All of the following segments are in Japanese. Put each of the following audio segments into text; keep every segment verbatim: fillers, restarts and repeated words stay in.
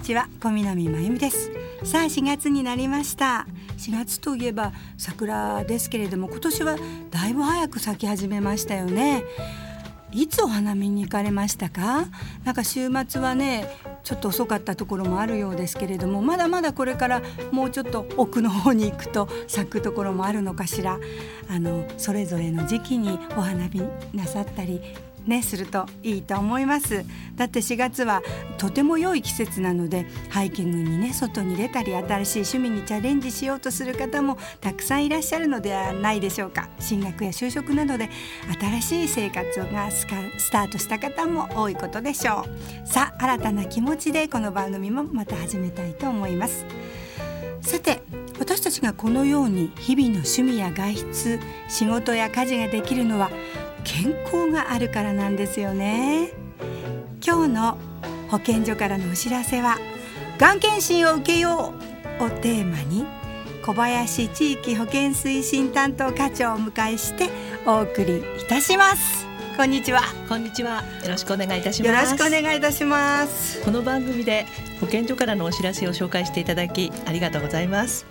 にちは、小南真由美です。さあしがつになりました。しがつといえば桜ですけれども、今年はだいぶ早く咲き始めましたよね。いつお花見に行かれましたか？なんか週末はねちょっと遅かったところもあるようですけれども、まだまだこれからもうちょっと奥の方に行くと咲くところもあるのかしら。あのそれぞれの時期にお花見なさったりね、するといいと思います。だってしがつはとても良い季節なので、ハイキングにね外に出たり新しい趣味にチャレンジしようとする方もたくさんいらっしゃるのではないでしょうか。進学や就職などで新しい生活がスタートした方も多いことでしょう。さあ新たな気持ちでこの番組もまた始めたいと思います。さて私たちがこのように日々の趣味や外出、仕事や家事ができるのは健康があるからなんですよね。今日の保健所からのお知らせは、がん検診を受けようをテーマに小林地域保健推進担当課長をお迎えしてお送りいたします。こんにちは。こんにちは。よろしくお願いいたします。よろしくお願いいたします。この番組で保健所からのお知らせを紹介していただきありがとうございます。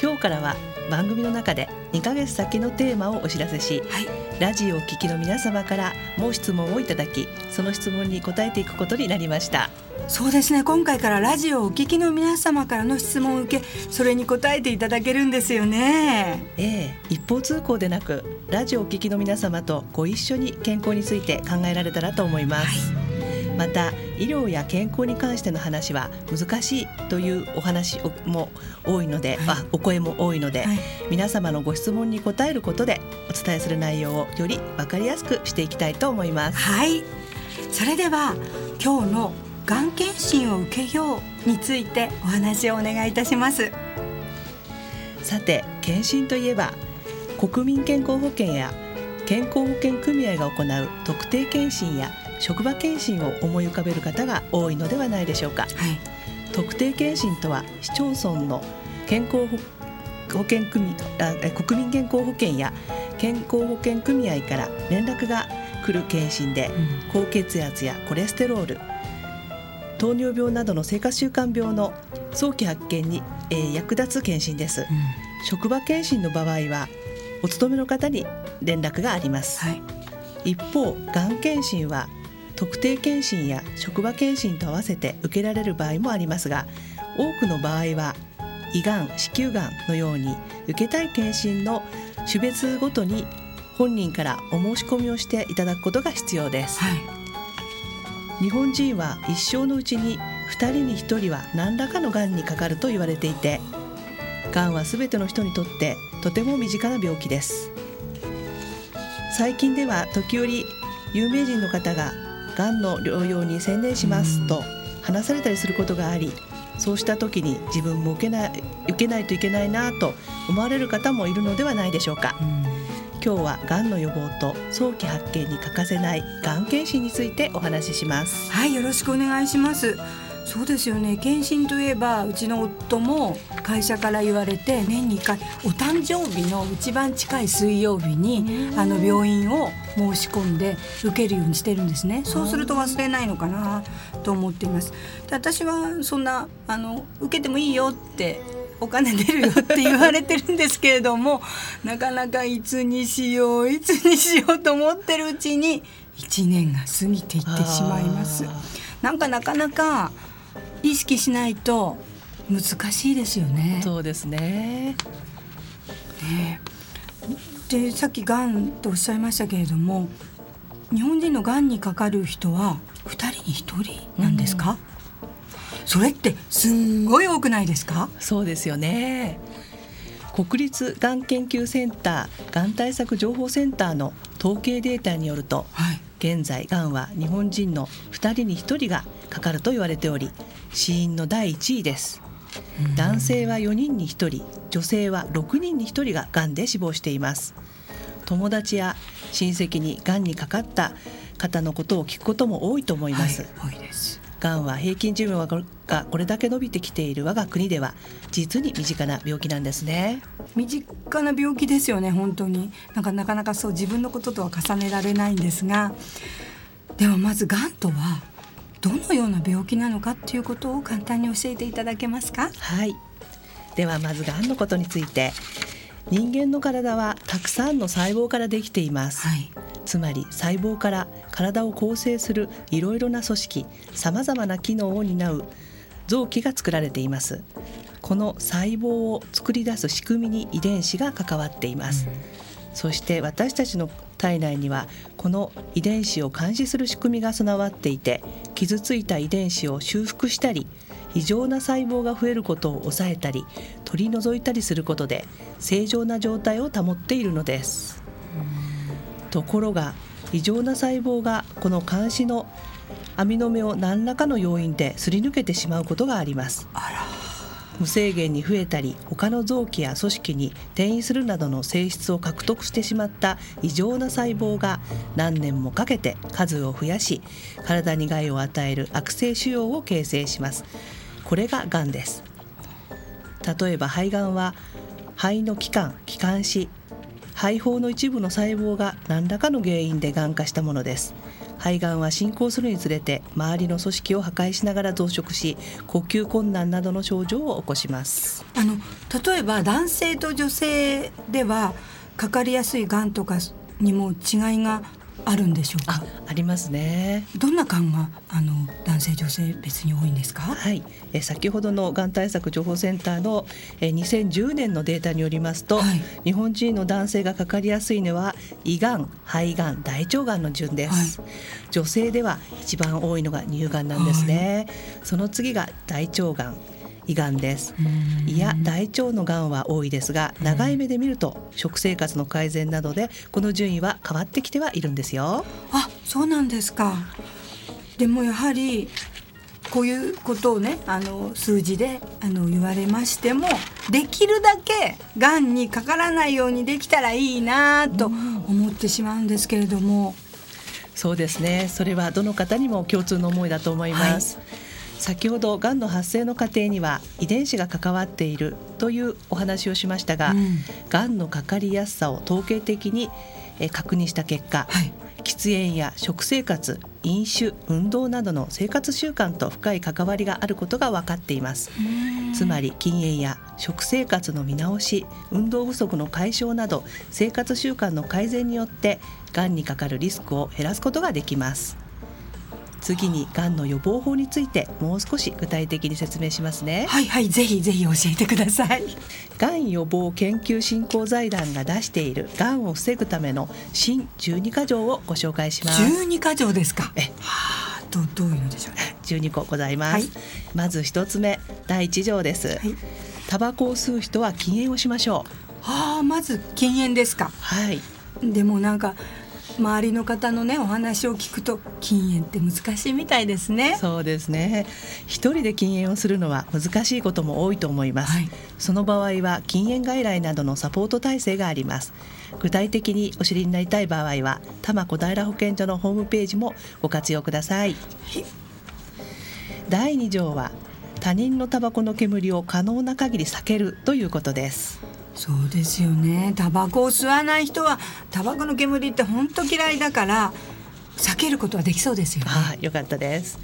今日からは番組の中でにかげつ先のテーマをお知らせし、はい、ラジオを聴きの皆様からも質問をいただき、その質問に答えていくことになりました。そうですね、今回からラジオをお聴きの皆様からの質問を受け、それに答えていただけるんですよね。ええ、一方通行でなく、ラジオをお聴きの皆様とご一緒に健康について考えられたらと思います、はい、また医療や健康に関しての話は難しいというお話も多いので、はい、あお声も多いので、はい、皆様のご質問に答えることでお伝えする内容をより分かりやすくしていきたいと思います。はい、それでは今日のがん検診を受けようについてお話をお願いいたします。さて検診といえば、国民健康保険や健康保険組合が行う特定検診や職場検診を思い浮かべる方が多いのではないでしょうか、はい、特定健診とは市町村の健康保険組あ国民健康保険や健康保険組合から連絡が来る健診で、うん、高血圧やコレステロール、糖尿病などの生活習慣病の早期発見に、えー、役立つ健診です、うん、職場健診の場合はお勤めの方に連絡があります、はい、一方がん健診は特定健診や職場健診と合わせて受けられる場合もありますが、多くの場合は胃がん、子宮がんのように受けたい健診の種別ごとに本人からお申し込みをしていただくことが必要です、はい、日本人は一生のうちにふたりにひとりは何らかのがんにかかると言われていて、がんはすべての人にとってとても身近な病気です。最近では時折有名人の方ががんの療養に専念しますと話されたりすることがあり、そうした時に自分も受けない、受けないといけないなと思われる方もいるのではないでしょうか。今日はがんの予防と早期発見に欠かせないがん検診についてお話しします。はい、よろしくお願いします。そうですよね、検診といえばうちの夫も会社から言われて、年にいっかいお誕生日の一番近い水曜日にあの病院を申し込んで受けるようにしてるんですね。そうすると忘れないのかなと思っています。で私はそんなあの受けてもいいよってお金出るよって言われてるんですけれどもなかなかいつにしよういつにしようと思ってるうちにいちねんが過ぎていってしまいます。なんかなかなか意識しないと難しいですよね。そうですね。で、でさっきがんとおっしゃいましたけれども、日本人のがんにかかる人はふたりにひとりなんですか、うん、それってすんごい多くないですか？そうですよね。国立がん研究センターがん対策情報センターの統計データによると、はい、現在がんは日本人のふたりにひとりがかかると言われており、死因のだいいちいです。男性はよにんにひとり、女性はろくにんにひとりががんで死亡しています。友達や親戚にがんにかかった方のことを聞くことも多いと思います、はい、多いです。がんは平均寿命がこれだけ伸びてきている我が国では実に身近な病気なんですね。身近な病気ですよね。本当になんかなかなかそう自分のこととは重ねられないんですが、ではまずがんとはどのような病気なのかということを簡単に教えていただけますか？はい、ではまずがんのことについて、人間の体はたくさんの細胞からできています、はい、つまり細胞から体を構成するいろいろな組織、さまざまな機能を担う臓器が作られています。この細胞を作り出す仕組みに遺伝子が関わっています、うん、そして私たちの体内にはこの遺伝子を監視する仕組みが備わっていて、傷ついた遺伝子を修復したり、異常な細胞が増えることを抑えたり取り除いたりすることで正常な状態を保っているのです、うん、ところが異常な細胞がこの監視の網の目を何らかの要因ですり抜けてしまうことがあります。あら、無制限に増えたり他の臓器や組織に転移するなどの性質を獲得してしまった異常な細胞が何年もかけて数を増やし、体に害を与える悪性腫瘍を形成します。これががんです。例えば肺がんは肺の器官、気管支、肺胞の一部の細胞が何らかの原因でがん化したものです。肺がんは進行するにつれて周りの組織を破壊しながら増殖し、呼吸困難などの症状を起こします。あの例えば男性と女性ではかかりやすいがんとかにも違いがあるんでしょうか？ あ, ありますね。どんながんがあの男性女性別に多いんですか？はい、え先ほどのがん対策情報センターのえにせんじゅうねんのデータによりますと、はい、日本人の男性がかかりやすいのは胃がん、肺がん、大腸がんの順です、はい、女性では一番多いのが乳がんなんですね、はい、その次が大腸がん、胃がんです。胃や大腸のがんは多いですが、長い目で見ると食生活の改善などでこの順位は変わってきてはいるんですよ。あ、そうなんですか。でもやはりこういうことをね、あの数字であの言われましても、できるだけがんにかからないようにできたらいいなと思ってしまうんですけれども。そうですね、それはどの方にも共通の思いだと思います、はい。先ほどがんの発生の過程には遺伝子が関わっているというお話をしましたが、うん、がんのかかりやすさを統計的に確認した結果、はい、喫煙や食生活、飲酒、運動などの生活習慣と深い関わりがあることが分かっています。つまり禁煙や食生活の見直し、運動不足の解消など生活習慣の改善によってがんにかかるリスクを減らすことができます。次にがんの予防法についてもう少し具体的に説明しますね。はいはい、ぜひぜひ教えてください。がん予防研究振興財団が出しているがんを防ぐための新じゅうにかじょうをご紹介します。じゅうにかじょうですか？え、はあ、ど, どういうのでしょうね。じゅうにこございます、はい、まずひとつめ、だいいちじょうです。タバコを吸う人は禁煙をしましょう。はあ、まず禁煙ですか？はい。でもなんか周りの方のね、お話を聞くと禁煙って難しいみたいですね。そうですね、一人で禁煙をするのは難しいことも多いと思います、はい、その場合は禁煙外来などのサポート体制があります。具体的にお知りになりたい場合は多摩小平保健所のホームページもご活用ください。だいにじょうは他人のタバコの煙を可能な限り避けるということです。そうですよね、タバコを吸わない人はタバコの煙って本当嫌いだから避けることはできそうですよね。ああ、よかったです。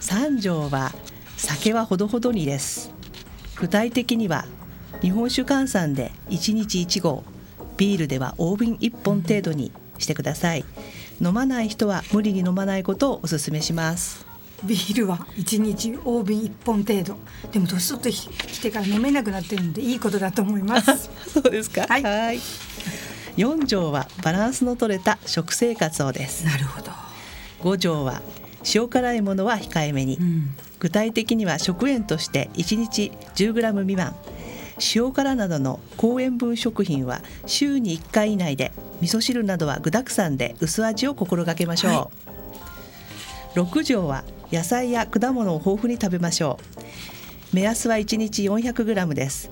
さんじょうは酒はほどほどにです。具体的には日本酒換算でいちにちいちごう、ビールでは大瓶いっぽん程度にしてください、うん、飲まない人は無理に飲まないことをお勧めします。ビールはいちにち大瓶いっぽん程度。でも年取ってきてから飲めなくなっているのでいいことだと思いますそうですか、はい、はい。よんじょうはバランスの取れた食生活をです。なるほど。ごじょうは塩辛いものは控えめに、うん、具体的には食塩としていちにちじゅうグラム未満、塩辛などの高塩分食品は週にいっかい以内で、味噌汁などは具だくさんで薄味を心がけましょう、はい。ろくじょうは野菜や果物を豊富に食べましょう。目安はいちにちよんひゃくグラムです。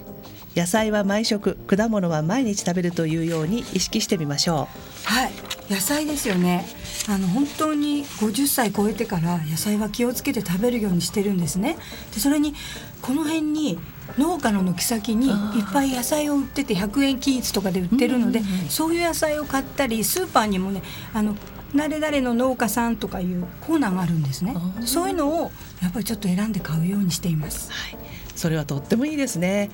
野菜は毎食、果物は毎日食べるというように意識してみましょう。はい、野菜ですよね。あの本当にごじゅっさい超えてから野菜は気をつけて食べるようにしてるんですね。でそれにこの辺に農家の軒先にいっぱい野菜を売っててひゃくえん均一とかで売ってるので、そういう野菜を買ったり、スーパーにもね、あの誰々の農家さんとかいうコーナーがあるんですね。そういうのをやっぱりちょっと選んで買うようにしています、はい、それはとってもいいですね。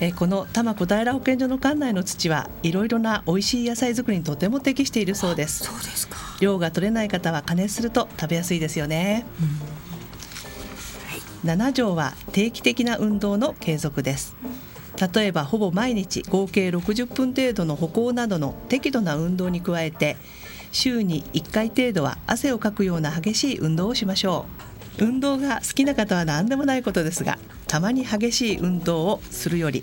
えー、この多摩小平保健所の管内の土はいろいろなおいしい野菜作りにとても適しているそうです。そうですか。量が取れない方は加熱すると食べやすいですよね、うんはい、なな条は定期的な運動の継続です。例えばほぼ毎日合計ろくじゅっぷん程度の歩行などの適度な運動に加えて、週にいっかい程度は汗をかくような激しい運動をしましょう。運動が好きな方は何でもないことですが、たまに激しい運動をするより、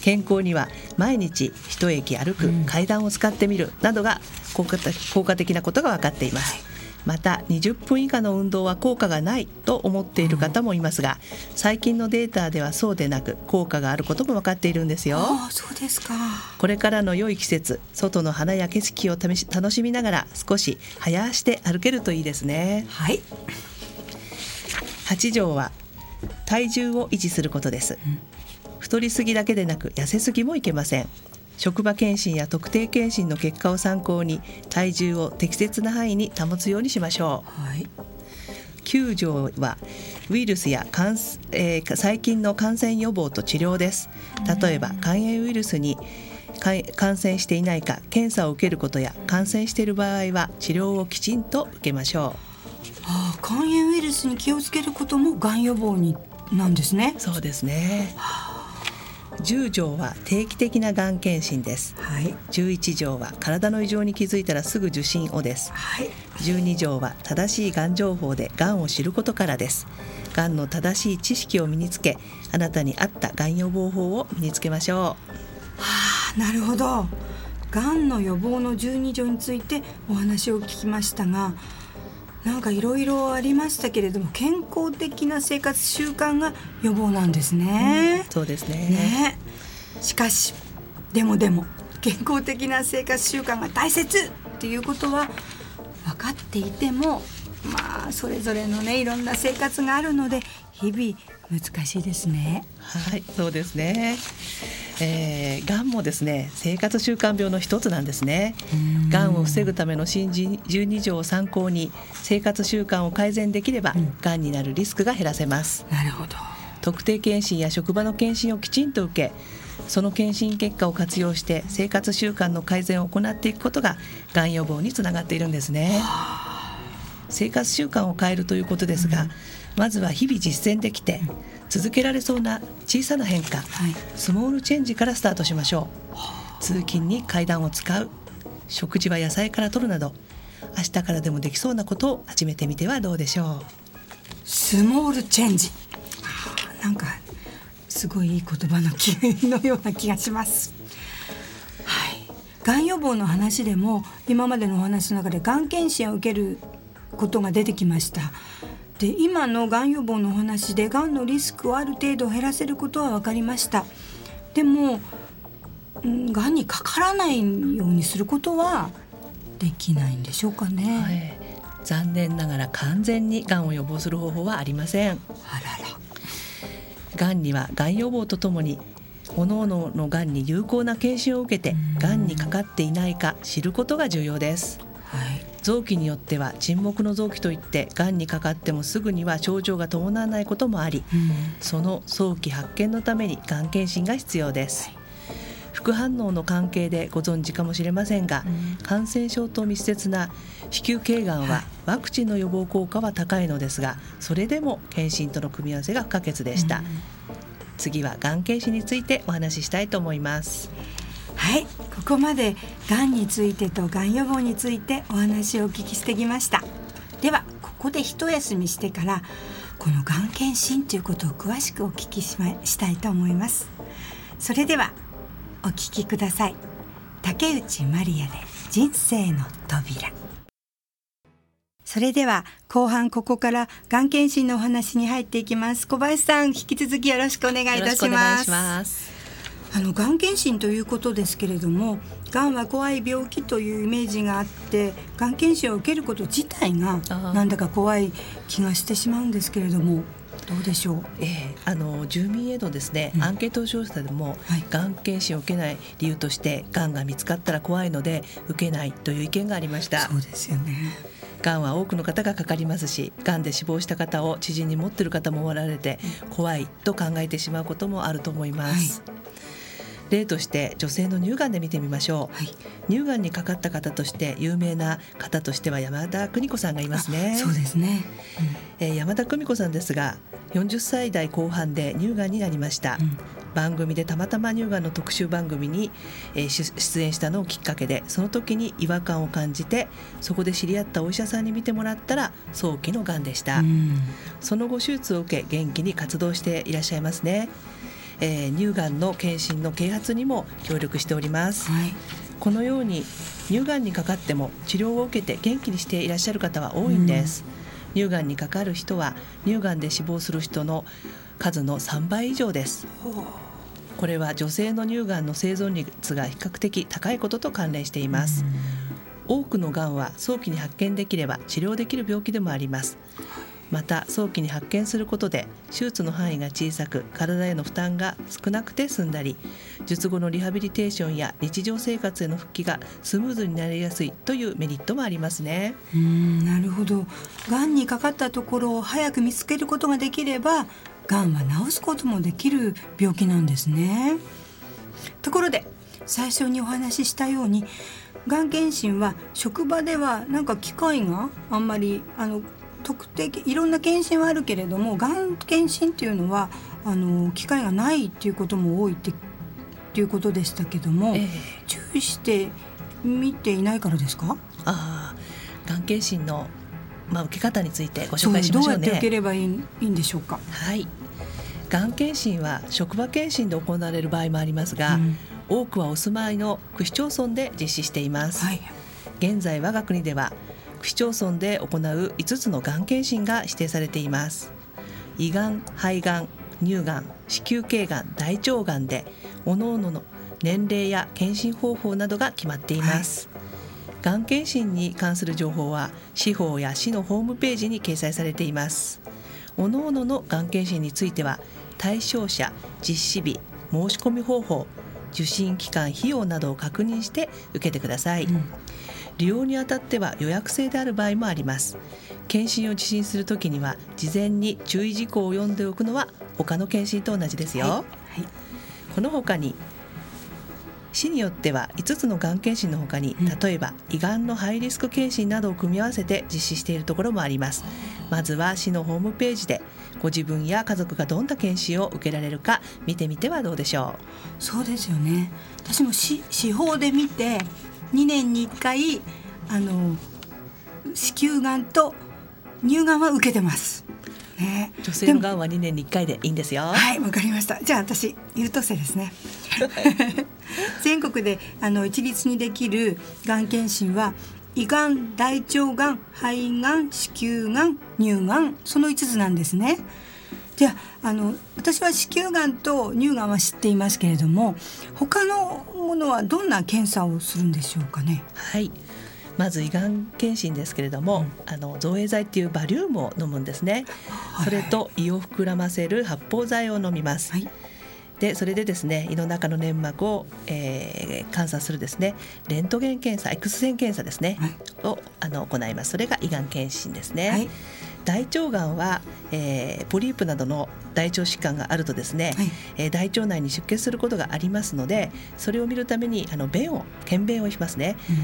健康には毎日一駅歩く、階段を使ってみるなどが効果、効果的なことが分かっています。またにじゅっぷん以下の運動は効果がないと思っている方もいますが、最近のデータではそうでなく効果があることも分かっているんですよ。ああ、そうですか。これからの良い季節、外の花や景色を試し楽しみながら少し早足で歩けるといいですね。はい。はち条は体重を維持することです。太りすぎだけでなく痩せすぎもいけません。職場検診や特定検診の結果を参考に体重を適切な範囲に保つようにしましょう、はい、きゅう条はウイルスや、えー、細菌の感染予防と治療です。例えば肝炎ウイルスに感染していないか検査を受けることや、感染している場合は治療をきちんと受けましょう。ああ、肝炎ウイルスに気をつけることもがん予防になんですね。そうですね。じゅう条は定期的ながん検診です、はい、じゅういち条は体の異常に気づいたらすぐ受診をです、はい、じゅうに条は正しいがん情報でがんを知ることからです。がんの正しい知識を身につけ、あなたに合ったがん予防法を身につけましょう。はあ、なるほど。がんの予防のじゅうに条についてお話を聞きましたが、なんかいろいろありましたけれども、健康的な生活習慣が予防なんですね、うん、そうです ね, ねしかしでもでも健康的な生活習慣が大切っていうことは分かっていても、まあそれぞれのねいろんな生活があるので日々難しいですね。はい、そうですね。えー、がんもですね、生活習慣病の一つなんですね。がんを防ぐための新じゅうに条を参考に生活習慣を改善できれば、うん、がんになるリスクが減らせます。なるほど。特定健診や職場の健診をきちんと受け、その健診結果を活用して生活習慣の改善を行っていくことががん予防につながっているんですね。生活習慣を変えるということですが、うん、まずは日々実践できて、うん、続けられそうな小さな変化、はい、スモールチェンジからスタートしましょう。通勤に階段を使う、食事は野菜から摂るなど、明日からでもできそうなことを始めてみてはどうでしょう。スモールチェンジ、なんかすごいいい言葉の気のような気がします、はい、がん予防の話でも今までのお話の中でがん検診を受けることが出てきました。で、今のがん予防のお話でがんのリスクをある程度減らせることは分かりました。でもがんにかからないようにすることはできないんでしょうかね、はい、残念ながら完全にがんを予防する方法はありません。あらら。がんにはがん予防とともに各々のがんに有効な検診を受けて、がんにかかっていないか知ることが重要です、はい。臓器によっては沈黙の臓器といって、がんにかかってもすぐには症状が伴わないこともあり、うん、その早期発見のためにがん検診が必要です、はい。副反応の関係でご存知かもしれませんが、うん、感染症と密接な子宮頸がんはワクチンの予防効果は高いのですが、それでも検診との組み合わせが不可欠でした、うん。次はがん検診についてお話ししたいと思います。はい、ここまでがんについてとがん予防についてお話をお聞きしてきました。ではここで一休みしてから、このがん検診ということを詳しくお聞き し,、ま、したいと思います。それではお聞きください。竹内まりやで人生の扉。それでは後半、ここからがん検診のお話に入っていきます。小林さん、引き続きよろしくお願いいたします。よろしくお願いします。あのがん検診ということですけれども、がんは怖い病気というイメージがあって、がん検診を受けること自体がなんだか怖い気がしてしまうんですけれども、どうでしょう、えー、あの住民へのですね、うん、アンケート調査でも、はい、がん検診を受けない理由としてがんが見つかったら怖いので受けないという意見がありました。そうですよね。がんは多くの方がかかりますし、がんで死亡した方を知人に持っている方もおられて、うん、怖いと考えてしまうこともあると思います、はい。例として女性の乳がんで見てみましょう、はい、乳がんにかかった方として有名な方としては山田邦子さんがいますね。そうですね、うん、えー、山田邦子さんですがよんじゅっさい代後半で乳がんになりました、うん、番組でたまたま乳がんの特集番組に、えー、出演したのをきっかけでその時に違和感を感じてそこで知り合ったお医者さんに見てもらったら早期のがんでした、うん、その後手術を受け元気に活動していらっしゃいますね。えー、乳がんの検診の啓発にも協力しております、はい、このように乳がんにかかっても治療を受けて元気にしていらっしゃる方は多いんです、うん、乳がんにかかる人は乳がんで死亡する人の数のさんばい以上です。これは女性の乳がんの生存率が比較的高いことと関連しています、うん、多くのがんは早期に発見できれば治療できる病気でもあります。また早期に発見することで手術の範囲が小さく体への負担が少なくて済んだり術後のリハビリテーションや日常生活への復帰がスムーズになりやすいというメリットもありますね。うーん、なるほど。がんにかかったところを早く見つけることができればがんは治すこともできる病気なんですね。ところで最初にお話ししたようにがん検診は職場ではなんか機会があんまりあの特定いろんな検診はあるけれどもがん検診というのはあの機会がないということも多いっていうことでしたけども、えー、注意して見ていないからですか？あ、がん検診の、まあ、受け方についてご紹介しましょうね。どうやって受ければいいんでしょうか？はい、がん検診は職場検診で行われる場合もありますが、うん、多くはお住まいの区市町村で実施しています、はい、現在我が国では区市町村で行ういつつのがん検診が指定されています。胃がん、肺がん、乳がん、子宮頸がん、大腸がんで各々の年齢や検診方法などが決まっています、はい、がん検診に関する情報は市報や市のホームページに掲載されています。各々のがん検診については対象者、実施日、申し込み方法、受診期間、費用などを確認して受けてください、うん。利用にあたっては予約制である場合もあります。検診を受診するときには事前に注意事項を読んでおくのは他の検診と同じですよ、はいはい、この他に市によってはいつつのがん検診の他に、うん、例えば胃がんのハイリスク検診などを組み合わせて実施しているところもあります。まずは市のホームページでご自分や家族がどんな検診を受けられるか見てみてはどうでしょう。そうですよね。私も市報で見てにねんにいっかいあの子宮がんと乳がんは受けてます、ね、女性のがんはにねんにいっかいでいいんですよ。はい、わかりました。じゃあ私優等生ですね全国であの一律にできるがん検診は胃がん、大腸がん、肺がん、子宮がん、乳がん、そのいつつなんですね。じゃあ、 あの私は子宮がんと乳がんは知っていますけれども他のものはどんな検査をするんでしょうかね。はい、まず胃がん検診ですけれども、うん、あの造影剤っていうバリウムを飲むんですね、はい、それと胃を膨らませる発泡剤を飲みます、はい、でそれでですね胃の中の粘膜を、えー、観察するですねレントゲン検査、 X 線検査ですね、はい、をあの行います。それが胃がん検診ですね、はい。大腸がんは、えー、ポリープなどの大腸疾患があるとですね、はい、えー、大腸内に出血することがありますのでそれを見るためにあの便を検便をしますね、うん、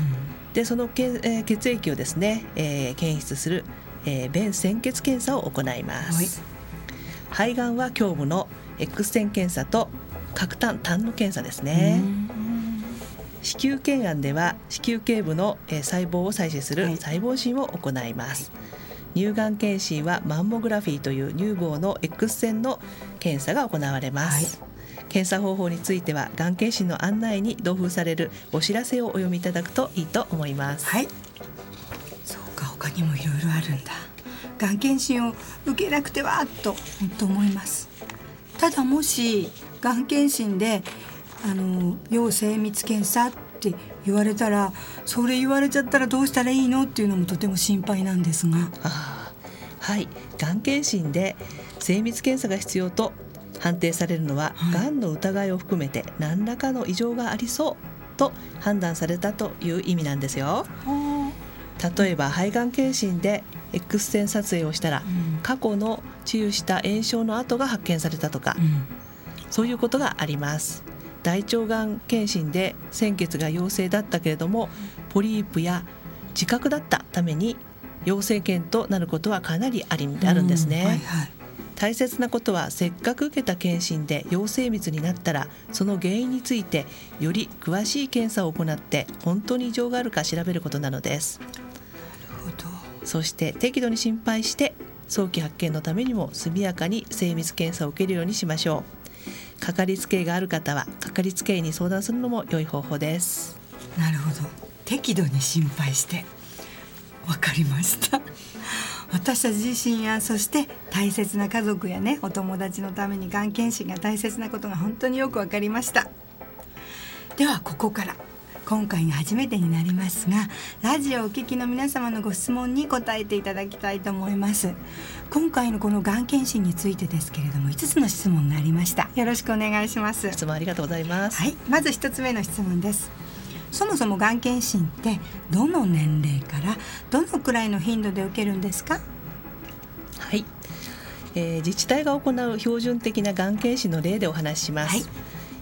でそのけ、えー、血液をですね、えー、検出する、えー、便潜血検査を行います、はい、肺がんは胸部の X 線検査と核胆胆の検査ですね、うん。子宮頸がんでは子宮頸部の、えー、細胞を採取する細胞診を行います、はい。乳がん検診はマンモグラフィーという乳房の X 線の検査が行われます、はい。検査方法についてはがん検診の案内に同封されるお知らせをお読みいただくといいと思います、はい。そうか、他にもいろいろあるんだ。がん検診を受けなくてはと本当思います。ただもしがん検診であの要精密検査って言われたらそれ言われちゃったらどうしたらいいのっていうのもとても心配なんですが。あ、はい、がん検診で精密検査が必要と判定されるのは、がんの疑いを含めて何らかの異常がありそうと判断されたという意味なんですよ。例えば肺がん検診で X 線撮影をしたら、過去の治癒した炎症の跡が発見されたとか、そういうことがあります。大腸がん検診で鮮血が陽性だったけれども、ポリープや自覚だったために陽性検となることはかなりありあるんですね、はいはい、大切なことは、せっかく受けた検診で陽性率になったら、その原因についてより詳しい検査を行って本当に異常があるか調べることなのです。なるほど。そして適度に心配して早期発見のためにも速やかに精密検査を受けるようにしましょう。かかりつけ医がある方はかかりつけ医に相談するのも良い方法です。なるほど。適度に心配して、わかりました。私たち自身や、そして大切な家族やね、お友達のためにがん検診が大切なことが本当によくわかりました。ではここから、今回が初めてになりますが、ラジオをお聞きの皆様のご質問に答えていただきたいと思います。今回のこのがん検診についてですけれども、いつつの質問がありました。よろしくお願いします。質問ありがとうございます、はい、まずひとつめの質問です。そもそもがん検診ってどの年齢からどのくらいの頻度で受けるんですか？はい、えー、自治体が行う標準的ながん検診の例でお話しします、は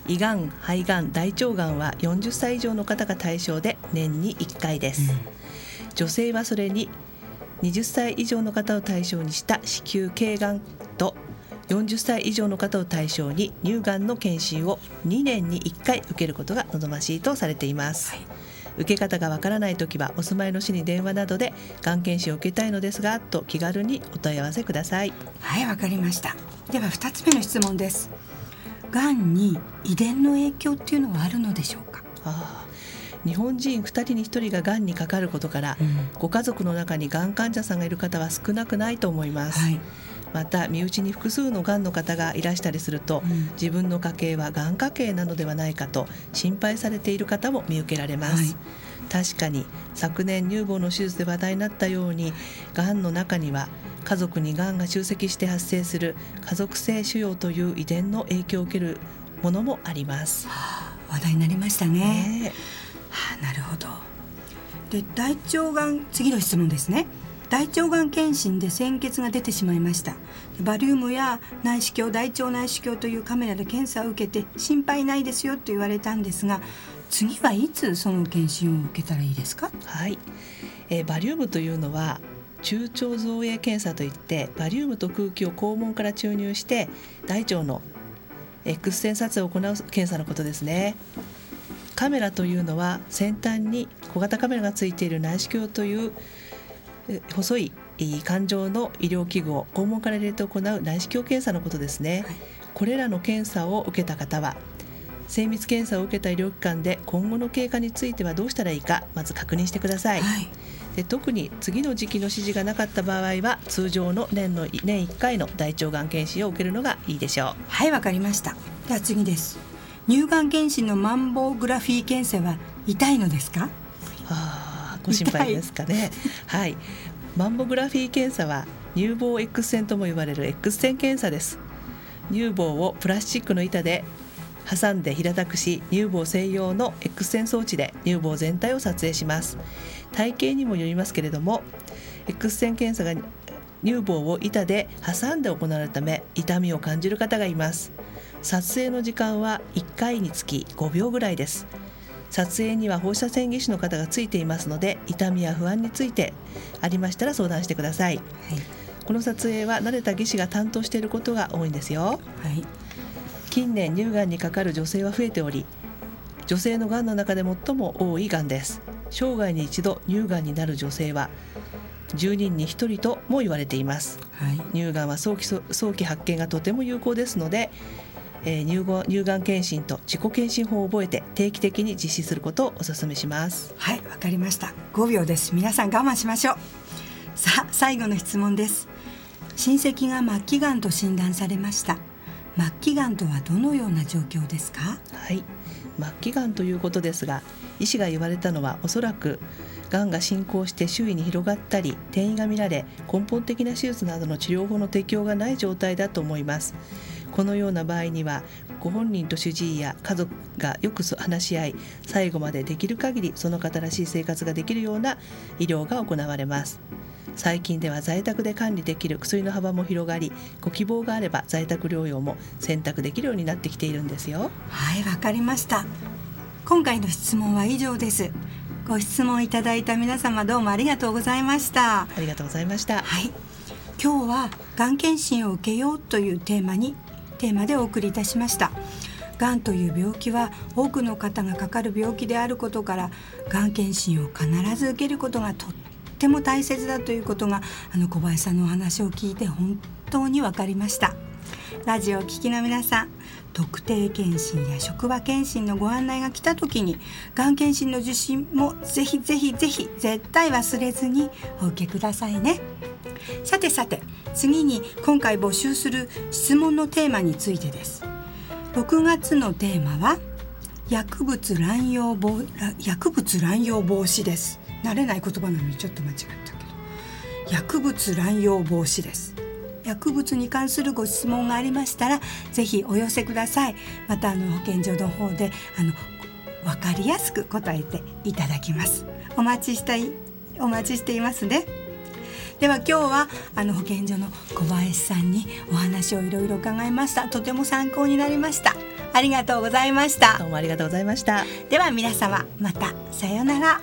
い、胃がん、肺がん、大腸がんはよんじゅっさい以上の方が対象で年にいっかいです、うん、女性はそれににじゅっさい以上の方を対象にした子宮頸がんとよんじゅっさい以上の方を対象に乳がんの検診をにねんにいっかい受けることが望ましいとされています、はい、受け方がわからないときはお住まいの市に電話などでがん検診を受けたいのですがと気軽にお問い合わせください。はい、わかりました。ではふたつめの質問です。がんに遺伝の影響っていうのはあるのでしょうか？あー、日本人ふたりにひとりががんにかかることから、うん、ご家族の中にがん患者さんがいる方は少なくないと思います、はい、また身内に複数のがんの方がいらしたりすると、うん、自分の家系はがん家系なのではないかと心配されている方も見受けられます、はい、確かに昨年乳房の手術で話題になったように、がんの中には家族にがんが集積して発生する家族性腫瘍という遺伝の影響を受けるものもあります、はあ、話題になりましたね、えーはあ、なるほど。で、大腸がん、次の質問ですね。大腸がん検診で鮮血が出てしまいました。バリウムや内視鏡、大腸内視鏡というカメラで検査を受けて心配ないですよと言われたんですが、次はいつその検診を受けたらいいですか？はい、えー、バリウムというのは中腸造影検査といって、バリウムと空気を肛門から注入して大腸の X 線撮影を行う検査のことですね。カメラというのは先端に小型カメラがついている内視鏡という細い環状の医療器具を肛門から入れて行う内視鏡検査のことですね、はい、これらの検査を受けた方は精密検査を受けた医療機関で今後の経過についてはどうしたらいいか、まず確認してください、はい、で、特に次の時期の指示がなかった場合は通常の年の年いっかいの大腸がん検診を受けるのがいいでしょう。はい、わかりました。では次です。乳がん検診のマンボグラフィー検査は痛いのですか？はあ、ご心配ですかねはい、マンボグラフィー検査は乳房 X 線とも言われる X 線検査です。乳房をプラスチックの板で挟んで平たくし、乳房専用の X 線装置で乳房全体を撮影します。体型にもよりますけれども、 X 線検査が乳房を板で挟んで行われるため痛みを感じる方がいます。撮影の時間はいっかいにつきごびょうぐらいです。撮影には放射線技師の方がついていますので、痛みや不安についてありましたら相談してください、はい、この撮影は慣れた技師が担当していることが多いんですよ、はい、近年乳がんにかかる女性は増えており、女性のがんの中で最も多いがんです。生涯に一度乳がんになる女性はじゅうにんにひとりとも言われています、はい、乳がんは早期、早期発見がとても有効ですので、えー、乳, 乳がん検診と自己検診法を覚えて定期的に実施することをお勧めします。はい、わかりました。ごびょうです。皆さん我慢しましょう。さあ、最後の質問です。親戚が末期がんと診断されました。末期がんとはどのような状況ですか？はい、末期がんということですが、医師が言われたのはおそらくがんが進行して周囲に広がったり転移が見られ、根本的な手術などの治療法の適用がない状態だと思います。このような場合にはご本人と主治医や家族がよく話し合い、最後までできる限りその方らしい生活ができるような医療が行われます。最近では在宅で管理できる薬の幅も広がり、ご希望があれば在宅療養も選択できるようになってきているんですよ。はい、わかりました。今回の質問は以上です。ご質問いただいた皆様、どうもありがとうございました。ありがとうございました。はい、今日はがん検診を受けようというテーマにテーマでお送りいたしました。がんという病気は多くの方がかかる病気であることから、がん検診を必ず受けることがとっても大切だということが、あの小林さんのお話を聞いて本当に分かりました。ラジオを聞きの皆さん、特定健診や職場健診のご案内が来た時に、がん検診の受診もぜひぜひぜひ絶対忘れずにお受けくださいね。さてさて、次に今回募集する質問のテーマについてです。ろくがつのテーマは薬物乱用防、薬物乱用防止です。慣れない言葉なのにちょっと間違ったけど、薬物乱用防止です。薬物に関するご質問がありましたら、ぜひお寄せください。またあの保健所の方であの分かりやすく答えていただきます。お待ちしたいお待ちしていますね。では今日はあの保健所の小林さんにお話をいろいろ伺いました。とても参考になりました。ありがとうございました。どうもありがとうございました。では皆様、またさようなら。